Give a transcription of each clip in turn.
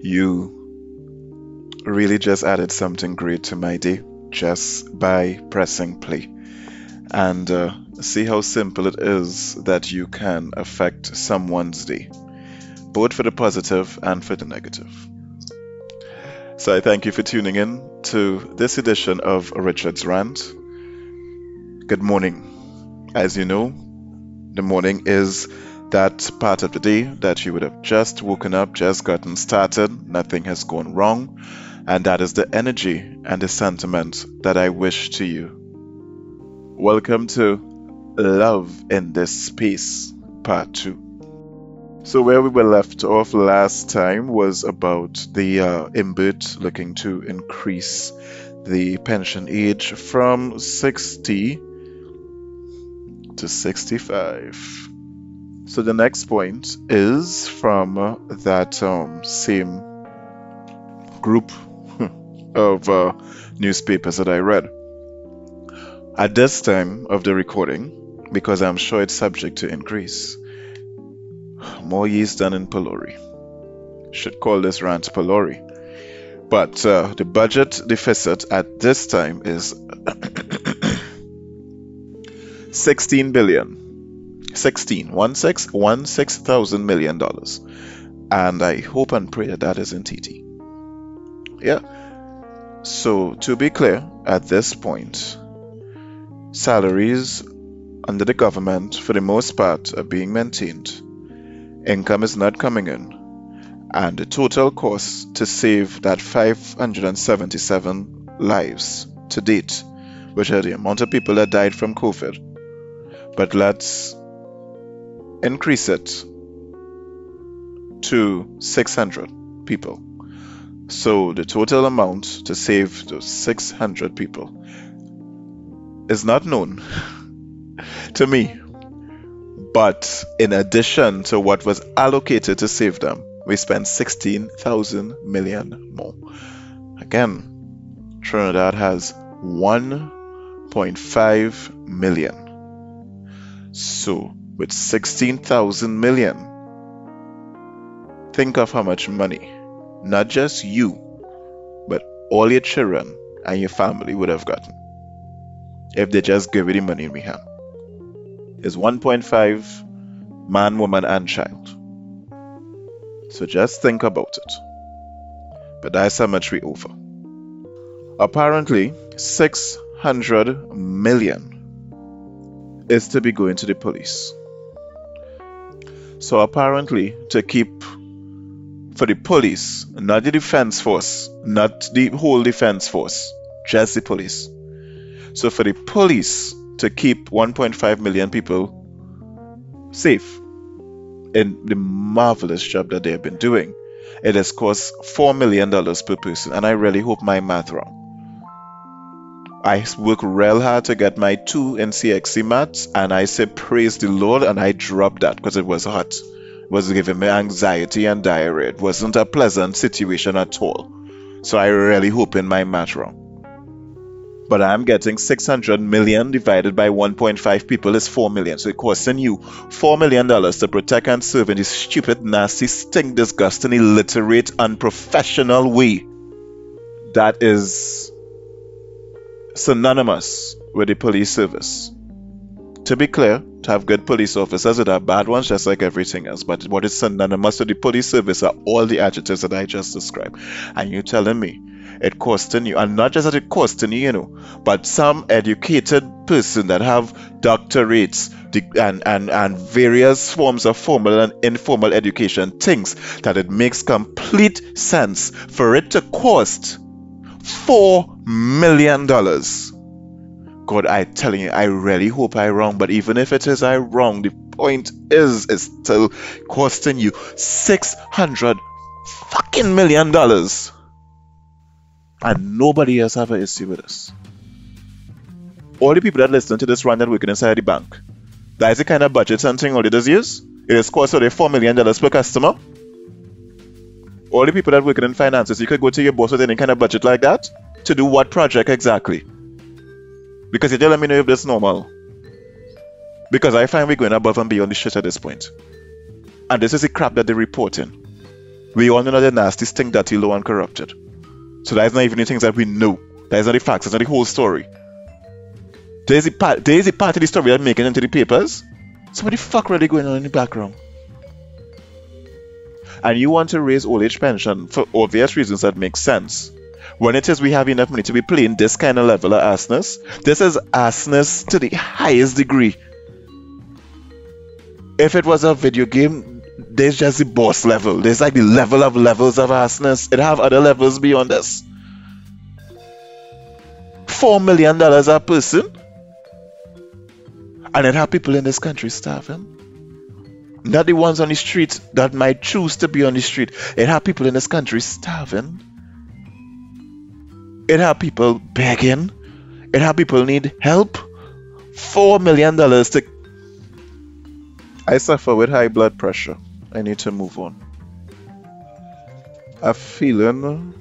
You really just added something great to my day just by pressing play. And see how simple it is that you can affect someone's day, both for the positive and for the negative. So I thank you for tuning in to this edition of Richard's Rant. Good morning. As you know, the morning is that part of the day that you would have just woken up, just gotten started, nothing has gone wrong, and that is the energy and the sentiment that I wish to you. Welcome to Love in This Space, Part 2. So where we were left off last time was about the IMBERT looking to increase the pension age from 60 to 65. So the next point is from that same group of newspapers that I read. At this time of the recording, because I'm sure it's subject to increase, more yeast than in Polori. Should call this rant Polori. But the budget deficit at this time is 16 billion. 16,000 million dollars. And I hope and pray that that is in TT. Yeah. So to be clear, at this point, salaries under the government, for the most part, are being maintained. Income is not coming in. And the total cost to save that 577 lives to date, which are the amount of people that died from COVID. But let's increase it to 600 people. So the total amount to save those 600 people is not known to me, but in addition to what was allocated to save them, we spent 16,000 million more. Again, Trinidad has 1.5 million. So with 16,000 million, think of how much money, not just you, but all your children and your family would have gotten if they just give you the money in my hand. It's 1.5 man, woman, and child. So just think about it. But that's how much we offer. Apparently, 600 million is to be going to the police. So apparently, to keep for the police, not the defense force, not the whole defense force, just the police. So for the police to keep 1.5 million people safe in the marvelous job that they have been doing, it has cost $4 million per person. And I really hope my math wrong. I work real hard to get my 2 NCXC maths, and I say praise the Lord, and I dropped that because it was hot. It was giving me anxiety and diarrhea. It wasn't a pleasant situation at all. So I really hope in my math wrong. But I'm getting 600 million divided by 1.5 people is 4 million. So it costing you $4 million to protect and serve in this stupid, nasty, stink, disgusting, illiterate, unprofessional way that is synonymous with the police service. To be clear, to have good police officers, there are bad ones just like everything else. But what is synonymous with the police service are all the adjectives that I just described. And you're telling me it costing you, and not just that it costing you, you know, but some educated person that have doctorates and various forms of formal and informal education thinks that it makes complete sense for it to cost $4 million. God, I'm telling you, I really hope I'm wrong, but even if it is I'm wrong, the point is it's still costing you $600 million. And nobody else have an issue with us. All the people that listen to this rant that working inside the bank, that is the kind of budget and thing all they just use. It is costing $4 million per customer. All the people that working in finances, you could go to your boss with any kind of budget like that to do what project exactly? Because you're telling me if that's normal. Because I find we're going above and beyond the shit at this point. And this is the crap that they're reporting. we all know that the nastiest thing that he's the one corrupted. So that's not even the things that we know. That's not the facts. That's not the whole story. There's a part of the story that makes it into the papers. So what the fuck really going on in the background? And you want to raise old age pension for obvious reasons that make sense. When it is we have enough money to be playing this kind of level of assness, this is assness to the highest degree. If it was a video game, there's just the boss level. There's like the level of levels of assness. It have other levels beyond this. $4 million a person? And it have people in this country starving. Not the ones on the street that might choose to be on the street. It have people in this country starving. It have people begging. It have people need help. $4 million to... I suffer with high blood pressure. I need to move on. I'm feeling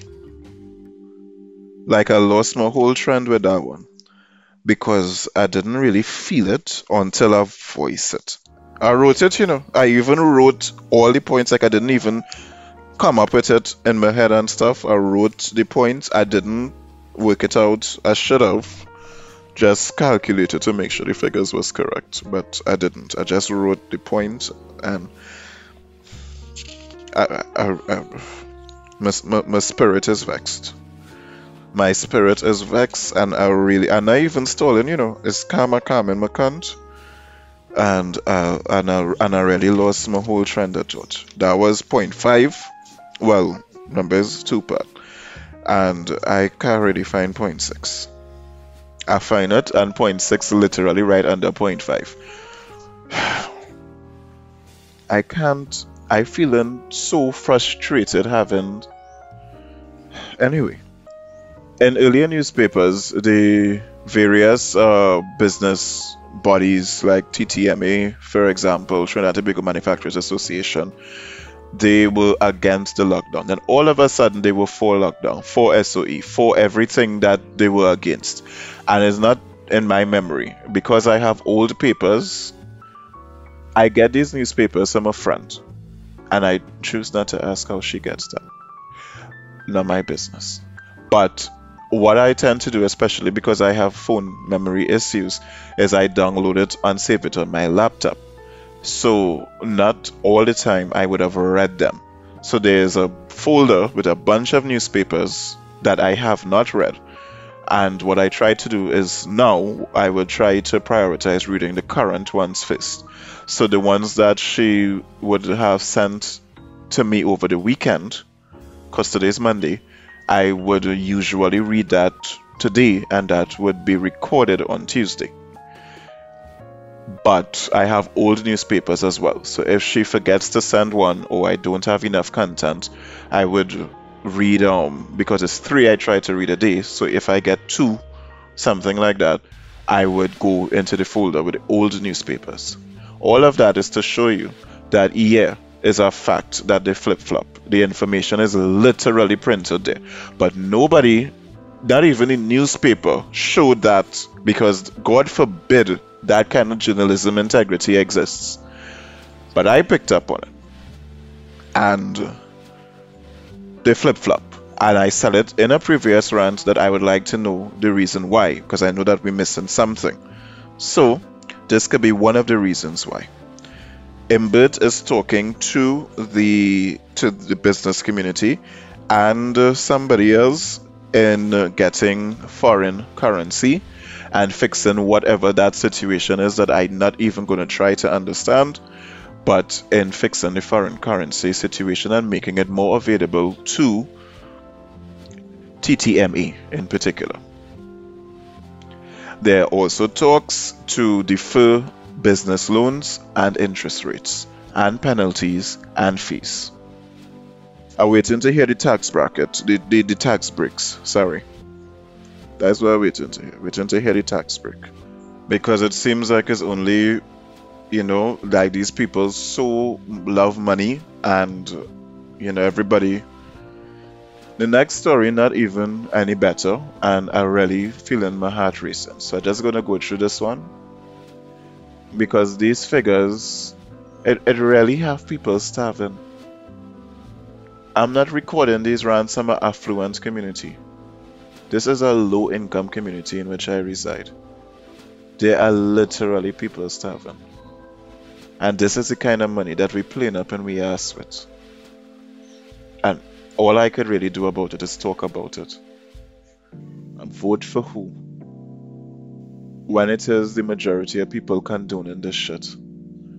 like I lost my whole trend with that one. Because I didn't really feel it until I voiced it. I wrote it, you know. I even wrote all the points. Like, I didn't even come up with it in my head and stuff. I wrote the points. I didn't work it out. I should have just calculated to make sure the figures was correct, but I didn't. I just wrote the point, and my spirit is vexed. My spirit is vexed, and I really, and I even stolen, you know, it's calm in my cunt. And I really lost my whole trend at it. That was 0.5, well, numbers 2 part, and I can't really find 0.6. I find it, and 0.6 literally right under 0.5. I can't, I feeling so frustrated having, anyway. In earlier newspapers, the various business bodies like TTMA, for example, Trinidad and Tobago Manufacturers Association, they were against the lockdown. Then all of a sudden they were for lockdown, for SOE, for everything that they were against. And it's not in my memory, because I have old papers. I get these newspapers from a friend, and I choose not to ask how she gets them. Not my business. But what I tend to do, especially because I have phone memory issues, is I download it and save it on my laptop. So not all the time I would have read them. So there's a folder with a bunch of newspapers that I have not read. And what I try to do is now I will try to prioritize reading the current ones first. So the ones that she would have sent to me over the weekend, because today's Monday, I would usually read that today, and that would be recorded on Tuesday. But I have old newspapers as well, so if she forgets to send one or I don't have enough content, I would read because it's 3 I try to read a day, so if I get 2, something like that, I would go into the folder with the old newspapers. All of that is to show you that yeah, is a fact that they flip-flop. The information is literally printed there, but nobody, not even the newspaper, showed that, because God forbid that kind of journalism integrity exists. But I picked up on it, and they flip-flop, and I said it in a previous rant that I would like to know the reason why, because I know that we're missing something. So this could be one of the reasons why. Imbert is talking to the business community and somebody else in getting foreign currency and fixing whatever that situation is that I'm not even going to try to understand, but in fixing the foreign currency situation and making it more available to TTMA in particular. There are also talks to defer business loans and interest rates and penalties and fees. I'm waiting to hear the tax bracket, the tax breaks, sorry. That's what I'm waiting to hear. Waiting to hear the tax break, because it seems like it's only, you know, like these people so love money, and you know, everybody. The next story not even any better, and I really feeling my heart racing. So I'm just gonna go through this one, because these figures, it really have people starving. I'm not recording these rants from an affluent community. This is a low-income community in which I reside. There are literally people starving. And this is the kind of money that we play up and we ask with. And all I could really do about it is talk about it. And vote for who? When it is the majority of people condoning this shit.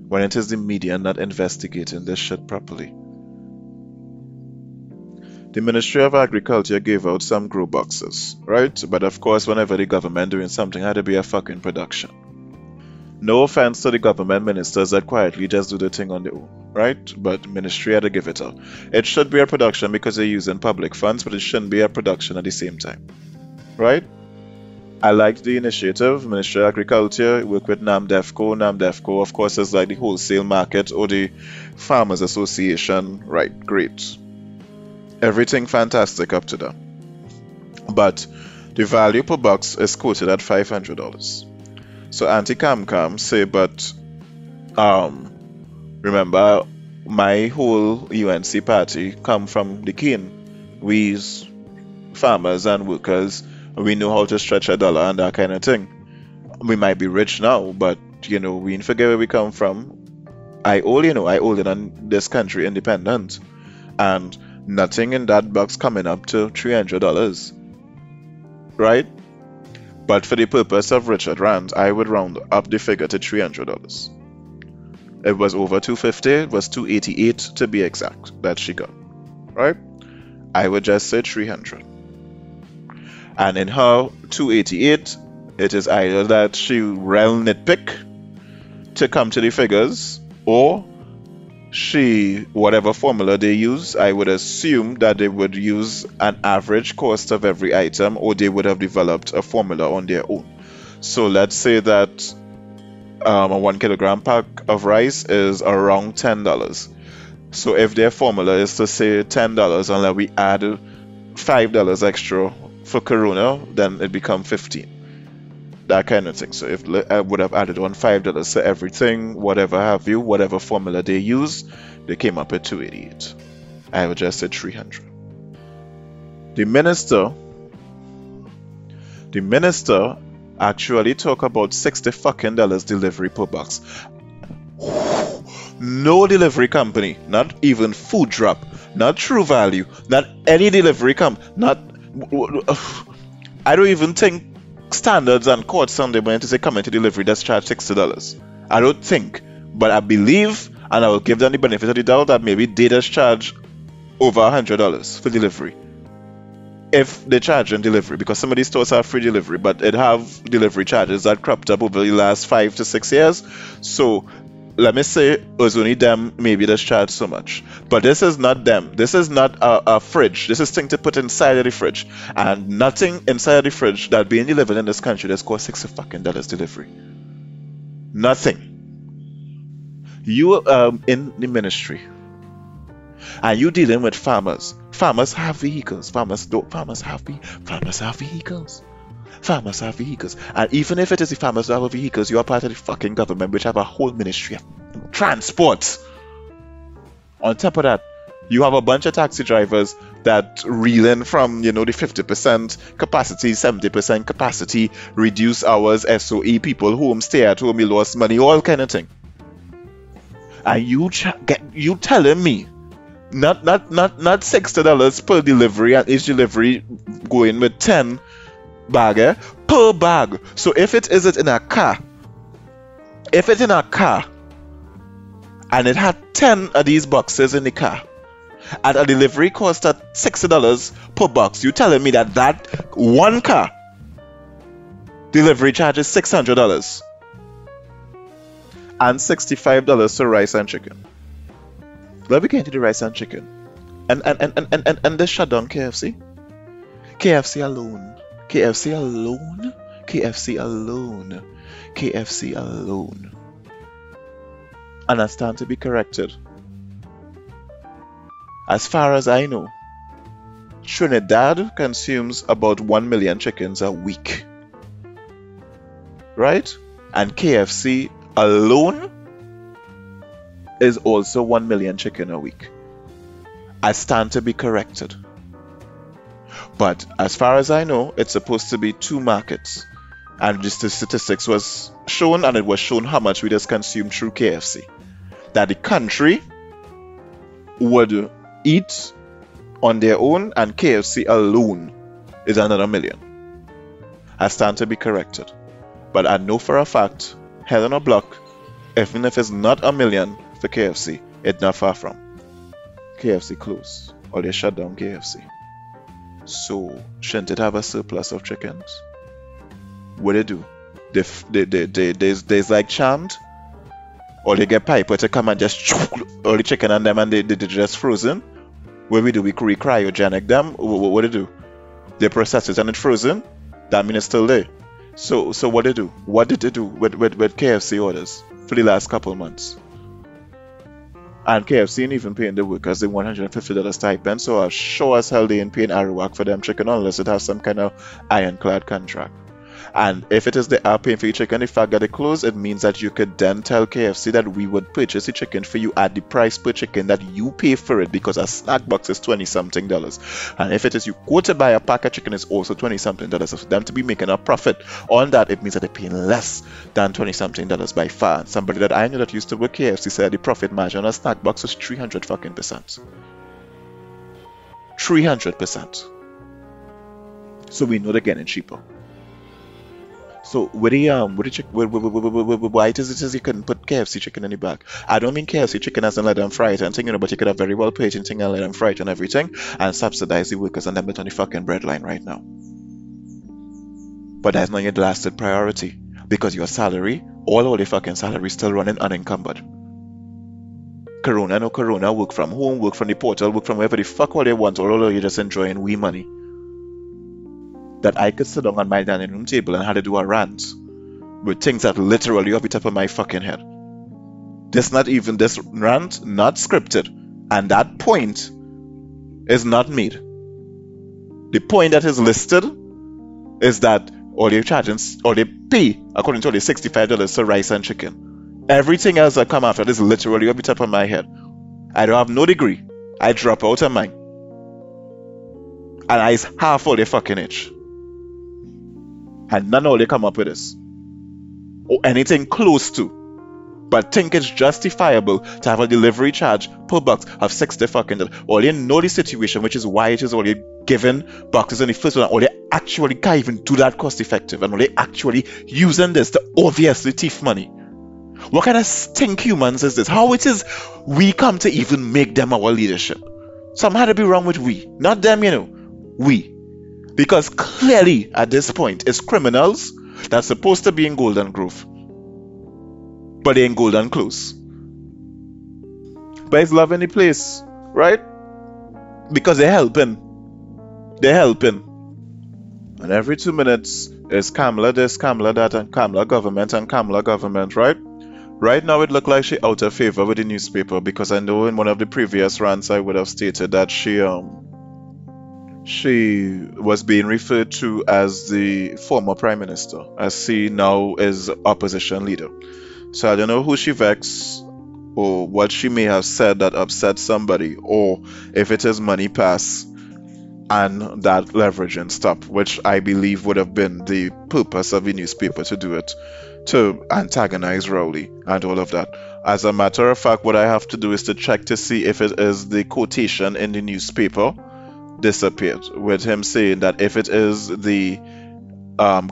When it is the media not investigating this shit properly. The Ministry of Agriculture gave out some grow boxes, right? But of course, whenever the government doing something, it had to be a fucking production. No offense to the government ministers that quietly just do the thing on their own, right? But ministry had to give it out. It should be a production because they're using public funds, but it shouldn't be a production at the same time, right? I liked the initiative. Ministry of Agriculture work with NAMDEFCO. NAMDEFCO, of course, is like the wholesale market or the Farmers Association, right? Great. Everything fantastic up to that. But the value per box is quoted at $500. So Auntie Cam Cam say, but remember, my whole UNC party come from the kin. We farmers and workers, we know how to stretch a dollar and that kind of thing. We might be rich now, but you know, we ain't forget where we come from. I older than this country independent, and nothing in that box coming up to $300, right? But for the purpose of Richard Rant, I would round up the figure to $300. It was over $250, it was $288 to be exact that she got, right? I would just say $300. And in her $288, it is either that she real nitpick to come to the figures, or she, whatever formula they use, I would assume that they would use an average cost of every item, or they would have developed a formula on their own. So let's say that a 1 kilogram pack of rice is around $10. So if their formula is to say $10 and we add $5 extra for Corona, then it becomes $15. That kind of thing. So if I would have added on $5 to everything, whatever have you, whatever formula they use, they came up at $288. I would just say $300. The minister actually talk about $60 delivery per box. No delivery company, not even Food Drop, not True Value, not any delivery company, not. I don't even think standards and court Sunday when it is a coming to delivery that's charged $60. I don't think, but I believe, and I will give them the benefit of the doubt that maybe they just charge over $100 for delivery. If they charge in delivery, because some of these stores have free delivery, but it have delivery charges that cropped up over the last 5 to 6 years. So let me say it was only them maybe that's charged so much. But this is not them. This is not a fridge. This is thing to put inside of the fridge. And nothing inside of the fridge that being delivered in this country that's cost $60 delivery. Nothing. You in the ministry. And you dealing with farmers. Farmers have vehicles. Farmers have vehicles. Farmers have vehicles, and even if it is the farmers that have vehicles, you are part of the fucking government, which have a whole ministry of transport. On top of that, you have a bunch of taxi drivers that reeling from, you know, the 50% capacity, 70% capacity, reduce hours, SOE, people home, stay at home, you lost money, all kind of thing. And you telling me not $60 per delivery, and each delivery going with 10 bag, per bag. So if it is it in a car, if it's in a car and it had 10 of these boxes in the car at a delivery cost at $60 per box, you telling me that that one car delivery charges $600 and $65 for rice and chicken? Let me get into the rice and chicken and they shut down KFC alone. And I stand to be corrected. As far as I know, Trinidad consumes about 1 million chickens a week. Right? And KFC alone is also 1 million chicken a week. I stand to be corrected. But as far as I know, it's supposed to be two markets. And just the statistics was shown, and it was shown how much we just consumed through KFC. That the country would eat on their own, and KFC alone is another million. I stand to be corrected. But I know for a fact, head on a block, even if it's not a million for KFC, it's not far from. KFC closed, or they shut down KFC. So, shouldn't it have a surplus of chickens? What they do? They's like charmed, or they get Piper to come and just all the chicken on them, and they just frozen. What we do? We cryogenic them. What they do? They process it and it's frozen. That means it's still there. So what they do? What did they do with KFC orders for the last couple of months? And KFC ain't even paying the workers the $150 stipend, so I'm sure as hell they ain't paying Arawak for them chicken unless it has some kind of ironclad contract. And if it is they are paying for your chicken, the fact that they close, it means that you could then tell KFC that we would purchase the chicken for you at the price per chicken that you pay for it, because a snack box is $20-something. And if it is you go to buy a pack of chicken, it's also $20-something. So for them to be making a profit on that, it means that they're paying less than $20-something by far. And somebody that I know that used to work KFC said the profit margin on a snack box was 300%. 300%. So we know they're getting cheaper. So why it is you couldn't put KFC chicken in the bag? I don't mean KFC chicken as in let them fry it and thing, you know, but you could have very well paid anything and let them fry it and everything and subsidize the workers and them not on the fucking breadline right now. But that's not your last priority, because your salary, all the fucking salary is still running unencumbered. Corona, no corona, work from home, work from the portal, work from wherever the fuck all they want, or although you're just enjoying wee money. That I could sit down on my dining room table and had to do a rant with things that literally off the top of my fucking head. This rant, not scripted. And that point is not made. The point that is listed is that all they charge or they pay, according to all the $65 for rice and chicken. Everything else that come after this literally off the top of my head. I don't have no degree. I drop out of mine. And I is half all the fucking age. And none of they come up with this. Or anything close to. But think it's justifiable to have a delivery charge per box of $60. Or they know the situation, which is why it is all they given boxes in the first one. Or they actually can't even do that cost effective. And all they actually using this to obviously thief money. What kind of stink humans is this? How it is we come to even make them our leadership? Something had to be wrong with we. Not them, you know. We. Because clearly at this point it's criminals that's supposed to be in Golden Grove, but they're in Golden Close. But it's Love in the Place, right? Because they're helping, and every 2 minutes it's Kamala this, Kamala that, and Kamala government, right now it looked like she out of favor with the newspaper, because I know in one of the previous rants I would have stated that she was being referred to as the former prime minister, as she now is opposition leader. So I don't know who she vexed or what she may have said that upset somebody, or if it is money pass and that leveraging stop, which I believe would have been the purpose of the newspaper to do it, to antagonize Rowley and all of that. As a matter of fact, what I have to do is to check to see if it is the quotation in the newspaper disappeared, with him saying that if it is the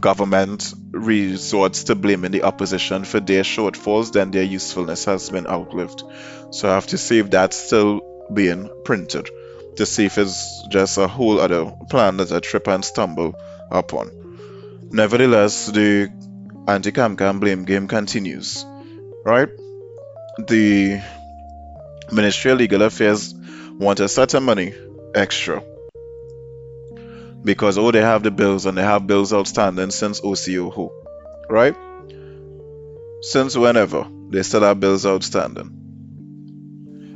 government resorts to blaming the opposition for their shortfalls, then their usefulness has been outlived. So I have to see if that's still being printed, to see if it's just a whole other plan that I trip and stumble upon. Nevertheless, the anti-CamCam blame game continues, right? The Ministry of Legal Affairs want a certain money extra, because they have the bills, and they have bills outstanding since OCO, right? Since whenever they still have bills outstanding.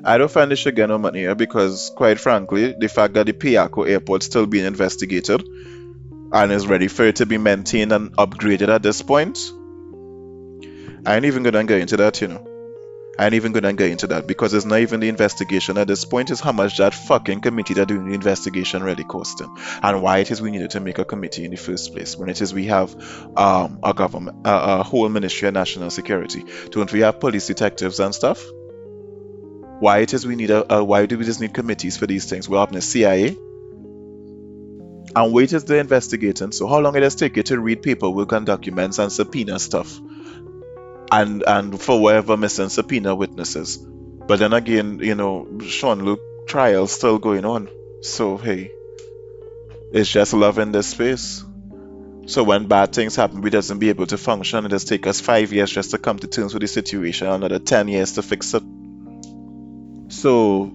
I don't find they should get no money here, because quite frankly the fact that the Piako airport still being investigated and is ready for it to be maintained and upgraded at this point, I ain't even gonna get into that, you know. I ain't even gonna get into that because it's not even the investigation at this point. Is how much that fucking committee that doing the investigation really cost them, and why it is we needed to make a committee in the first place when it is we have a government, a whole Ministry of National Security. Don't we have police detectives and stuff? Why it is we need why do we just need committees for these things? We're having a CIA. And wait is they're investigating, so how long it does take you to read paperwork and documents and subpoena stuff? And for whatever missing subpoena witnesses. But then again, you know, Sean Luke trial's still going on. So hey, it's just love in this space. So when bad things happen, we doesn't be able to function. It does take us 5 years just to come to terms with the situation, another 10 years to fix it. So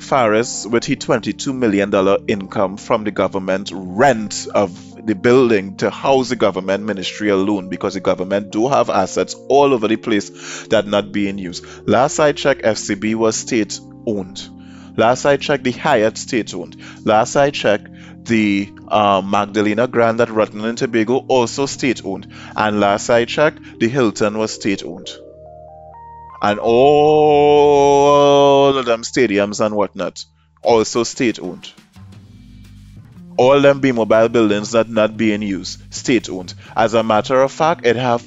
Faris, with his $22 million income from the government rent of the building to house the government ministry alone, because the government do have assets all over the place that not being used. Last I checked, FCB was state owned. Last I checked, the Hyatt state owned. Last I checked, the Magdalena Grand at Rotterdam and Tobago also state owned. And last I checked, the Hilton was state owned. And all of them stadiums and whatnot, also state-owned. All them B-Mobile buildings that not being used, state-owned. As a matter of fact, it have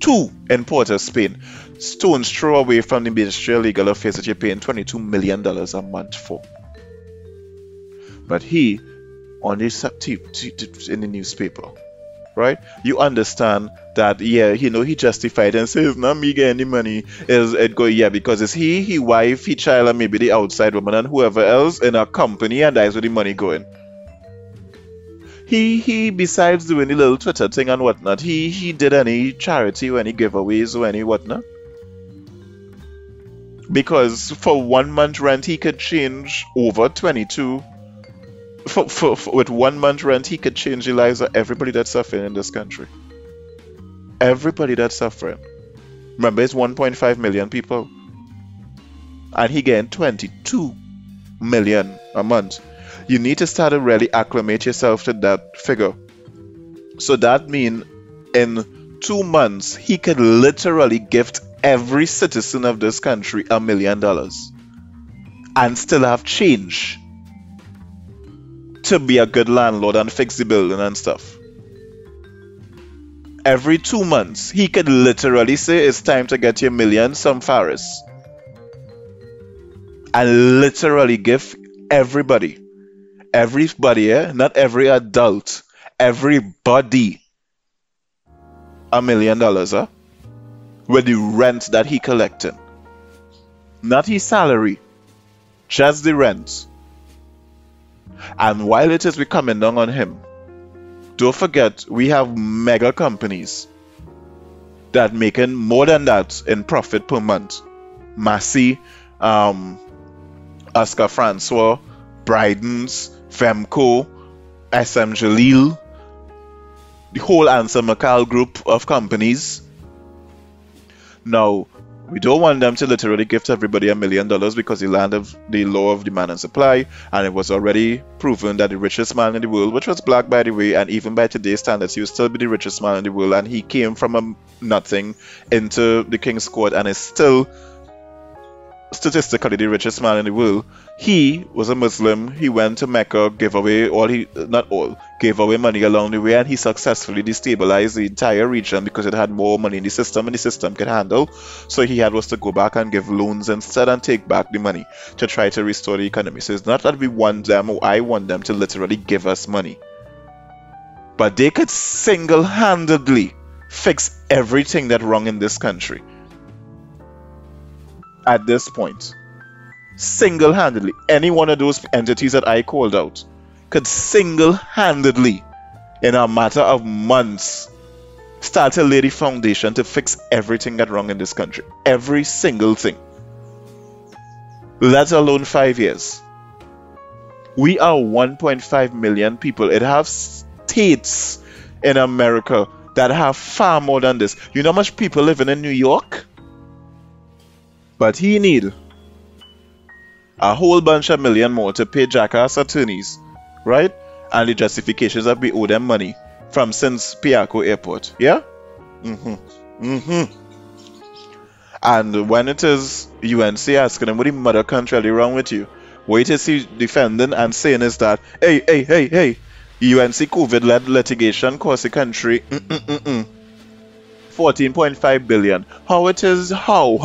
two in Port of Spain, stone's throw away from the Ministry of Legal Affairs that you're paying $22 million a month for. But he, on his in the newspaper, right? You understand that, yeah, you know, he justified and says, not me getting the money, is it go, yeah, because it's he, his wife, his child, and maybe the outside woman and whoever else in a company, and that's where the money going. He besides doing the little Twitter thing and whatnot, he did any charity or any giveaways or any whatnot. Because for 1 month rent, he could change over 22. With 1 month rent, he could change the lives of everybody that's suffering in this country. Everybody that's suffering. Remember, it's 1.5 million people. And he getting 22 million a month. You need to start to really acclimate yourself to that figure. So that means in 2 months, he could literally gift every citizen of this country $1 million. And still have change to be a good landlord and fix the building and stuff. Every 2 months, he could literally say, it's time to get your million, some Faris. And literally give everybody, yeah, not every adult, everybody, $1 million, huh? With the rent that he collecting. Not his salary, just the rent. And while it is we coming down on him, don't forget we have mega companies that making more than that in profit per month. Massey, Oscar Francois, Brydens, Femco, SM Jalil, the whole Ansel Macal group of companies. Now, we don't want them to literally gift everybody $1 million because the land of the law of demand and supply, and it was already proven that the richest man in the world, which was black by the way, and even by today's standards, he would still be the richest man in the world, and he came from a nothing into the king's court and is still statistically the richest man in the world. He was a Muslim. He went to Mecca, gave away all he, not all, gave away money along the way, and he successfully destabilized the entire region because it had more money in the system and the system could handle. So he had was to go back and give loans instead and take back the money to try to restore the economy. So it's not that we want them or I want them to literally give us money, but they could single-handedly fix everything that's wrong in this country. At this point, single-handedly, any one of those entities that I called out could single-handedly, in a matter of months, start to lay the foundation to fix everything that's wrong in this country. Every single thing. Let alone 5 years. We are 1.5 million people. It have states in America that have far more than this. You know how much people living in New York? But he need a whole bunch of million more to pay jackass attorneys, right? And the justifications that we owe them money from since Piaco Airport, yeah? And when it is UNC asking him, what the mother country wrong with you? What is he defending and saying is that, hey, UNC COVID-led litigation cost the country 14.5 billion. How it is? How?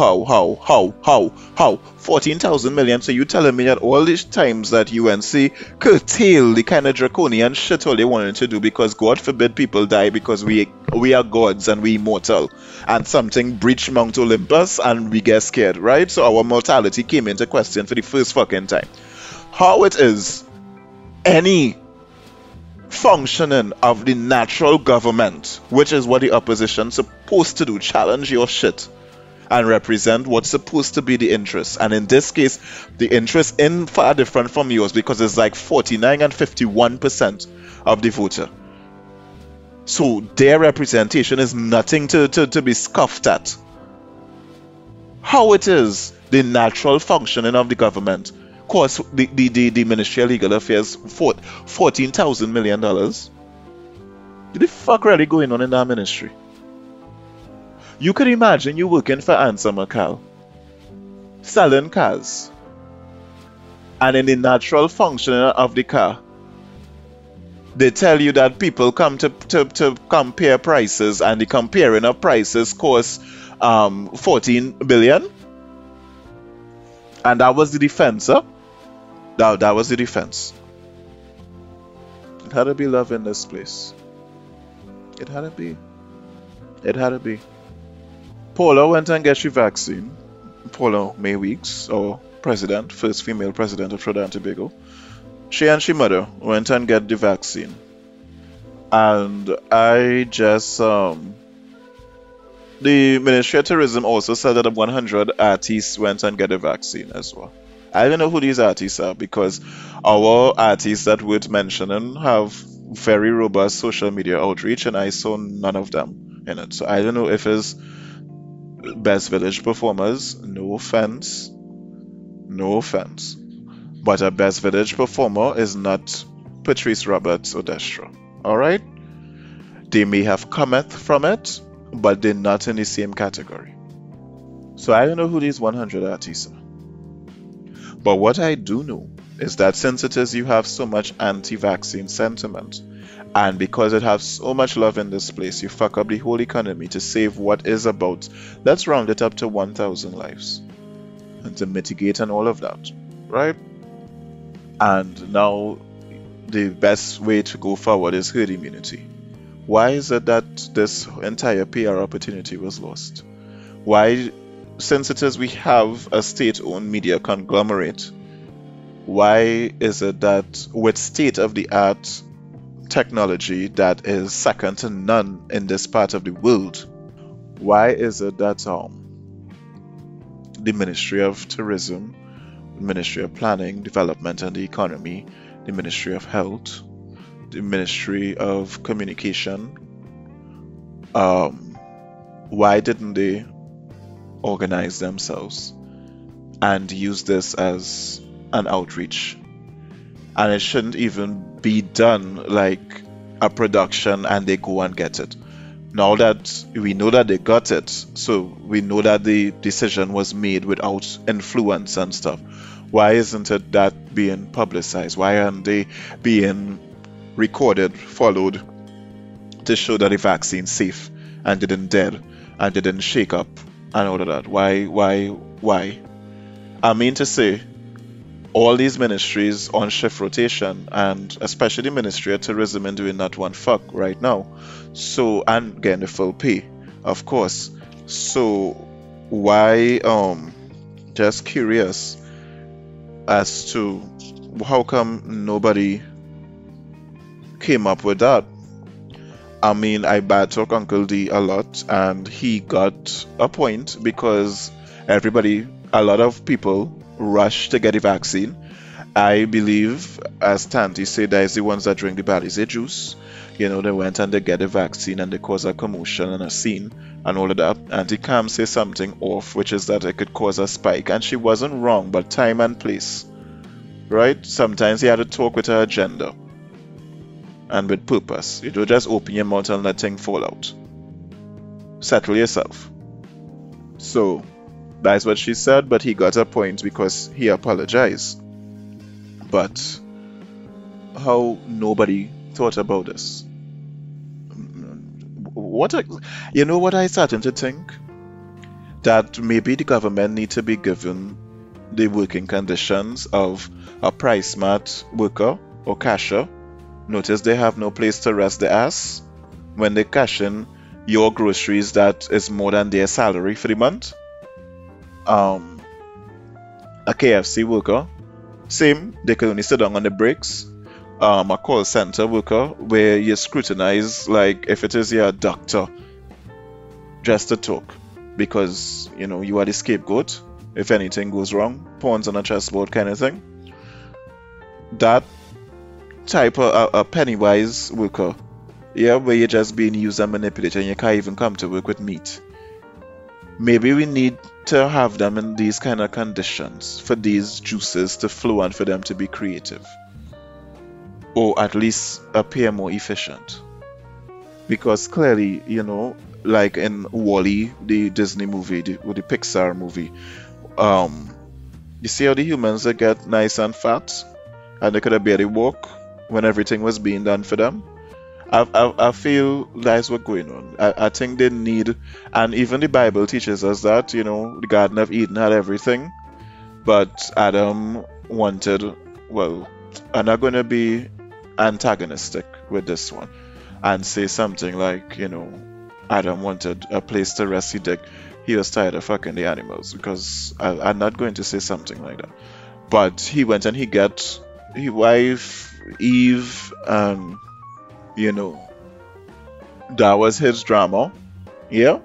14,000 million. So you telling me that all these times that UNC curtail the kind of draconian shit all they wanted to do because God forbid people die because we are gods and we immortal. And something breached Mount Olympus and we get scared, right? So our mortality came into question for the first fucking time. How it is any functioning of the natural government, which is what the opposition supposed to do, challenge your shit and represent what's supposed to be the interest, and in this case the interest in far different from yours because it's like 49 and 51% of the voter, so their representation is nothing to be scoffed at. How it is the natural functioning of the government course, the Ministry of Legal Affairs for $14,000 million. Did the fuck really going on in that ministry? You could imagine you working for Ansel Macal, selling cars, and in the natural functioning of the car, they tell you that people come to compare prices, and the comparing of prices costs 14 billion, and that was the defense, huh? That was the defense. It had to be love in this place. It had to be. Paula went and got your vaccine. Paula Mayweeks, or president, first female president of Trinidad and Tobago. She and she mother went and got the vaccine. And I just the Ministry of Tourism also said that 100 artists went and got a vaccine as well. I don't know who these artists are because our artists that we're mentioning have very robust social media outreach and I saw none of them in it. So I don't know if it's Best Village performers, no offense. But a Best Village performer is not Patrice Roberts or Destro, alright? They may have cometh from it, but they're not in the same category. So I don't know who these 100 artists are. But what I do know is that since it is you have so much anti-vaccine sentiment, and because it has so much love in this place, you fuck up the whole economy to save what is about, let's round it up to 1,000 lives. And to mitigate and all of that, right? And now the best way to go forward is herd immunity. Why is it that this entire PR opportunity was lost? Why, since it is we have a state-owned media conglomerate, why is it that with state-of-the-art technology that is second to none in this part of the world, why is it that the Ministry of Tourism, the Ministry of Planning, Development and the Economy, the Ministry of Health, the Ministry of Communication, why didn't they organize themselves and use this as an outreach? And it shouldn't even be done like a production and they go and get it. Now that we know that they got it, so we know that the decision was made without influence and stuff, why isn't it that being publicized? Why aren't they being recorded, followed to show that the vaccine's safe and didn't dead and didn't shake up and all of that? Why? I mean to say, all these ministries on shift rotation, and especially the Ministry of Tourism and doing not one fuck right now, so, and getting the full pay, of course. So why, just curious as to how come nobody came up with that. I mean, I bad talk Uncle D a lot and he got a point because a lot of people rush to get the vaccine. I believe, as Tanti said, that is the ones that drink the Balizé juice. You know, they went and they get the vaccine and they cause a commotion and a scene and all of that. Auntie Cam say something off, which is that it could cause a spike. And she wasn't wrong, but time and place, right? Sometimes you had to talk with her agenda and with purpose. You don't just open your mouth and let things fall out. Settle yourself. So That's what she said, but he got a point because he apologized. But how nobody thought about this? You know what I started to think? That maybe the government need to be given the working conditions of a price-smart worker or cashier. Notice they have no place to rest their ass when they cash in your groceries that is more than their salary for the month. A KFC worker, same, they can only sit down on the breaks. A call center worker where you scrutinize, like if it is your doctor, just to talk, because you know you are the scapegoat if anything goes wrong, pawns on a chessboard kind of thing. That type of a Pennywise worker, yeah, where you're just being used and manipulated and you can't even come to work with meat. Maybe we need to have them in these kind of conditions for these juices to flow and for them to be creative, or at least appear more efficient. Because clearly, you know, like in WALL-E, the Disney movie, or the Pixar movie, you see how the humans that get nice and fat and they could have barely walk when everything was being done for them. I feel that's what's going on. I think they need, and even the Bible teaches us that, you know, the Garden of Eden had everything, but Adam wanted, well, I'm not going to be antagonistic with this one and say something like, you know, Adam wanted a place to rest his dick. He was tired of fucking the animals, because I'm not going to say something like that. But he went and he got his wife, Eve, and, you know, that was his drama, yeah?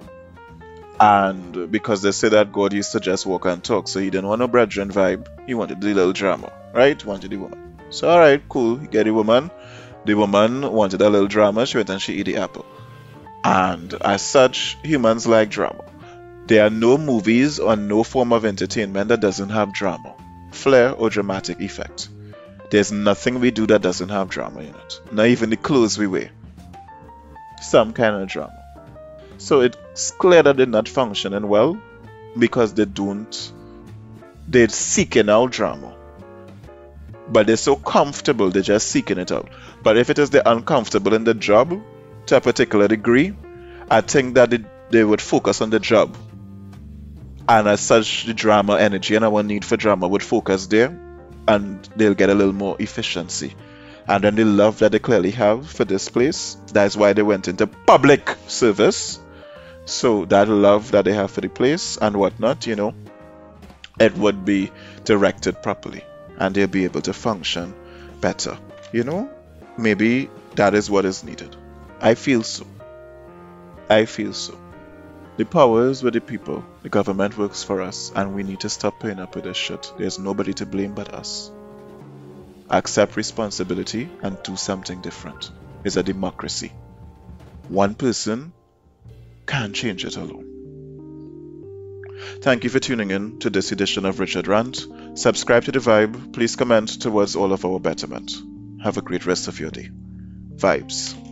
And because they say that God used to just walk and talk, so he didn't want no brethren vibe. He wanted the little drama, right? Wanted the woman. So, alright, cool. You get the woman. The woman wanted a little drama. She went and she ate the apple. And as such, humans like drama. There are no movies or no form of entertainment that doesn't have drama, flair, or dramatic effect. There's nothing we do that doesn't have drama in it. Not even the clothes we wear. Some kind of drama. So it's clear that they're not functioning well because they don't, they're seeking out drama. But they're so comfortable, they're just seeking it out. But if it is they're uncomfortable in the job to a particular degree, I think that they would focus on the job. And as such, the drama energy and our need for drama would focus there, and they'll get a little more efficiency. And then the love that they clearly have for this place, that's why they went into public service. So that love that they have for the place and whatnot, you know, it would be directed properly and they'll be able to function better. You know, maybe that is what is needed. I feel so. I feel so. The power is with the people. The government works for us and we need to stop paying up with this shit. There's nobody to blame but us. Accept responsibility and do something different. It's a democracy. One person can't change it alone. Thank you for tuning in to this edition of Richard's Rant. Subscribe to The Vibe. Please comment towards all of our betterment. Have a great rest of your day. Vibes.